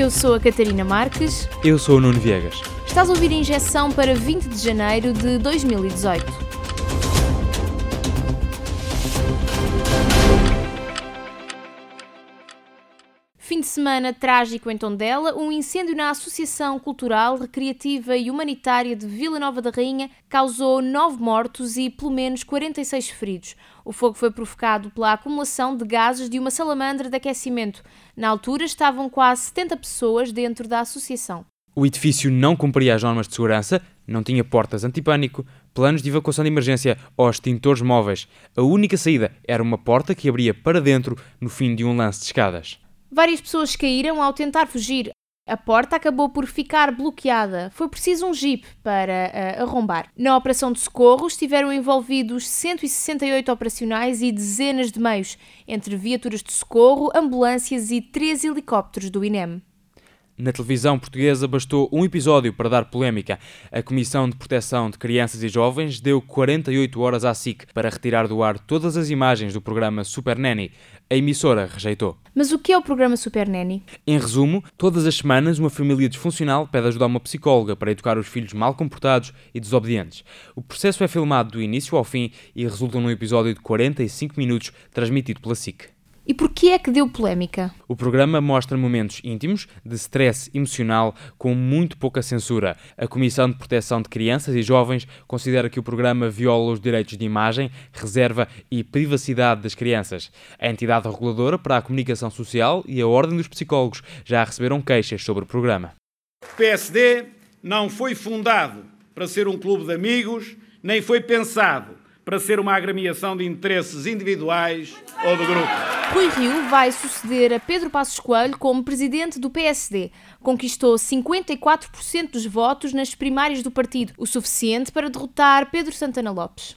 Eu sou a Catarina Marques. Eu sou o Nuno Viegas. Estás a ouvir a Injeção para 20 de janeiro de 2018. Fim de semana trágico em Tondela, um incêndio na Associação Cultural, Recreativa e Humanitária de Vila Nova da Rainha causou 9 mortos e pelo menos 46 feridos. O fogo foi provocado pela acumulação de gases de uma salamandra de aquecimento. Na altura estavam quase 70 pessoas dentro da associação. O edifício não cumpria as normas de segurança, não tinha portas antipânico, planos de evacuação de emergência ou extintores móveis. A única saída era uma porta que abria para dentro no fim de um lance de escadas. Várias pessoas caíram ao tentar fugir. A porta acabou por ficar bloqueada. Foi preciso um jeep para arrombar. Na operação de socorro estiveram envolvidos 168 operacionais e dezenas de meios, entre viaturas de socorro, ambulâncias e 3 helicópteros do INEM. Na televisão portuguesa bastou um episódio para dar polémica. A Comissão de Proteção de Crianças e Jovens deu 48 horas à SIC para retirar do ar todas as imagens do programa Super Nanny. A emissora rejeitou. Mas o que é o programa Super Nanny? Em resumo, todas as semanas uma família disfuncional pede ajuda a uma psicóloga para educar os filhos mal comportados e desobedientes. O processo é filmado do início ao fim e resulta num episódio de 45 minutos transmitido pela SIC. E porquê é que deu polémica? O programa mostra momentos íntimos de stress emocional com muito pouca censura. A Comissão de Proteção de Crianças e Jovens considera que o programa viola os direitos de imagem, reserva e privacidade das crianças. A Entidade Reguladora para a Comunicação Social e a Ordem dos Psicólogos já receberam queixas sobre o programa. O PSD não foi fundado para ser um clube de amigos, nem foi pensado para ser uma agremiação de interesses individuais ou de grupo. Rui Rio vai suceder a Pedro Passos Coelho como presidente do PSD. Conquistou 54% dos votos nas primárias do partido, o suficiente para derrotar Pedro Santana Lopes.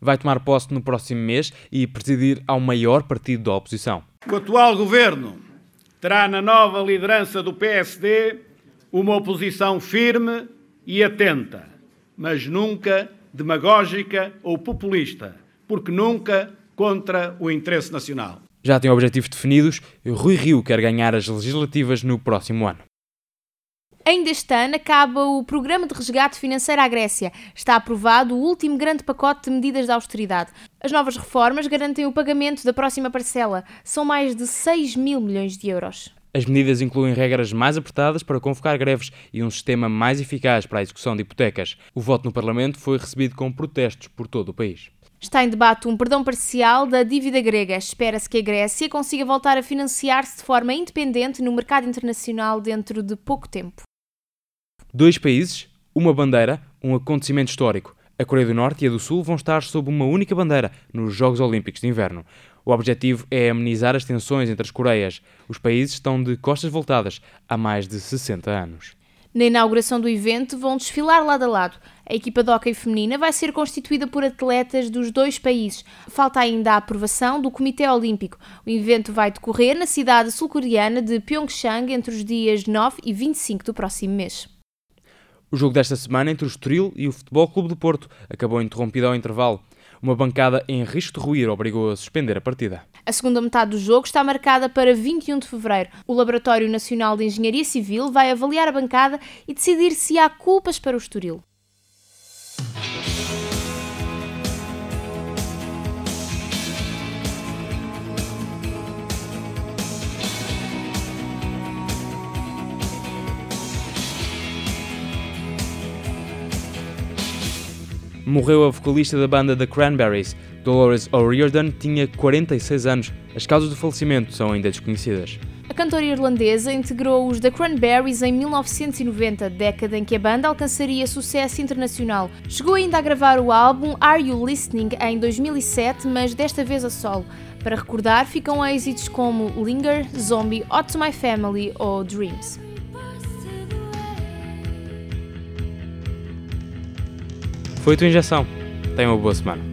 Vai tomar posse no próximo mês e presidir ao maior partido da oposição. O atual governo terá na nova liderança do PSD uma oposição firme e atenta, mas nunca demagógica ou populista, porque nunca contra o interesse nacional. Já tem objetivos definidos, Rui Rio quer ganhar as legislativas no próximo ano. Ainda este ano acaba o programa de resgate financeiro à Grécia. Está aprovado o último grande pacote de medidas de austeridade. As novas reformas garantem o pagamento da próxima parcela. São mais de 6 mil milhões de euros. As medidas incluem regras mais apertadas para convocar greves e um sistema mais eficaz para a execução de hipotecas. O voto no Parlamento foi recebido com protestos por todo o país. Está em debate um perdão parcial da dívida grega. Espera-se que a Grécia consiga voltar a financiar-se de forma independente no mercado internacional dentro de pouco tempo. 2 países, uma bandeira, um acontecimento histórico. A Coreia do Norte e a do Sul vão estar sob uma única bandeira nos Jogos Olímpicos de Inverno. O objetivo é amenizar as tensões entre as Coreias. Os países estão de costas voltadas há mais de 60 anos. Na inauguração do evento vão desfilar lado a lado. A equipa de hóquei feminina vai ser constituída por atletas dos 2 países. Falta ainda a aprovação do Comitê Olímpico. O evento vai decorrer na cidade sul-coreana de Pyeongchang entre os dias 9 e 25 do próximo mês. O jogo desta semana entre o Estril e o Futebol Clube do Porto acabou interrompido ao intervalo. Uma bancada em risco de ruir obrigou a suspender a partida. A segunda metade do jogo está marcada para 21 de fevereiro. O Laboratório Nacional de Engenharia Civil vai avaliar a bancada e decidir se há culpas para o Estoril. Morreu a vocalista da banda The Cranberries. Dolores O'Riordan tinha 46 anos. As causas do falecimento são ainda desconhecidas. A cantora irlandesa integrou os The Cranberries em 1990, década em que a banda alcançaria sucesso internacional. Chegou ainda a gravar o álbum Are You Listening em 2007, mas desta vez a solo. Para recordar, ficam êxitos como Linger, Zombie, Ode to My Family ou Dreams. Foi a tua injeção. Tenha uma boa semana.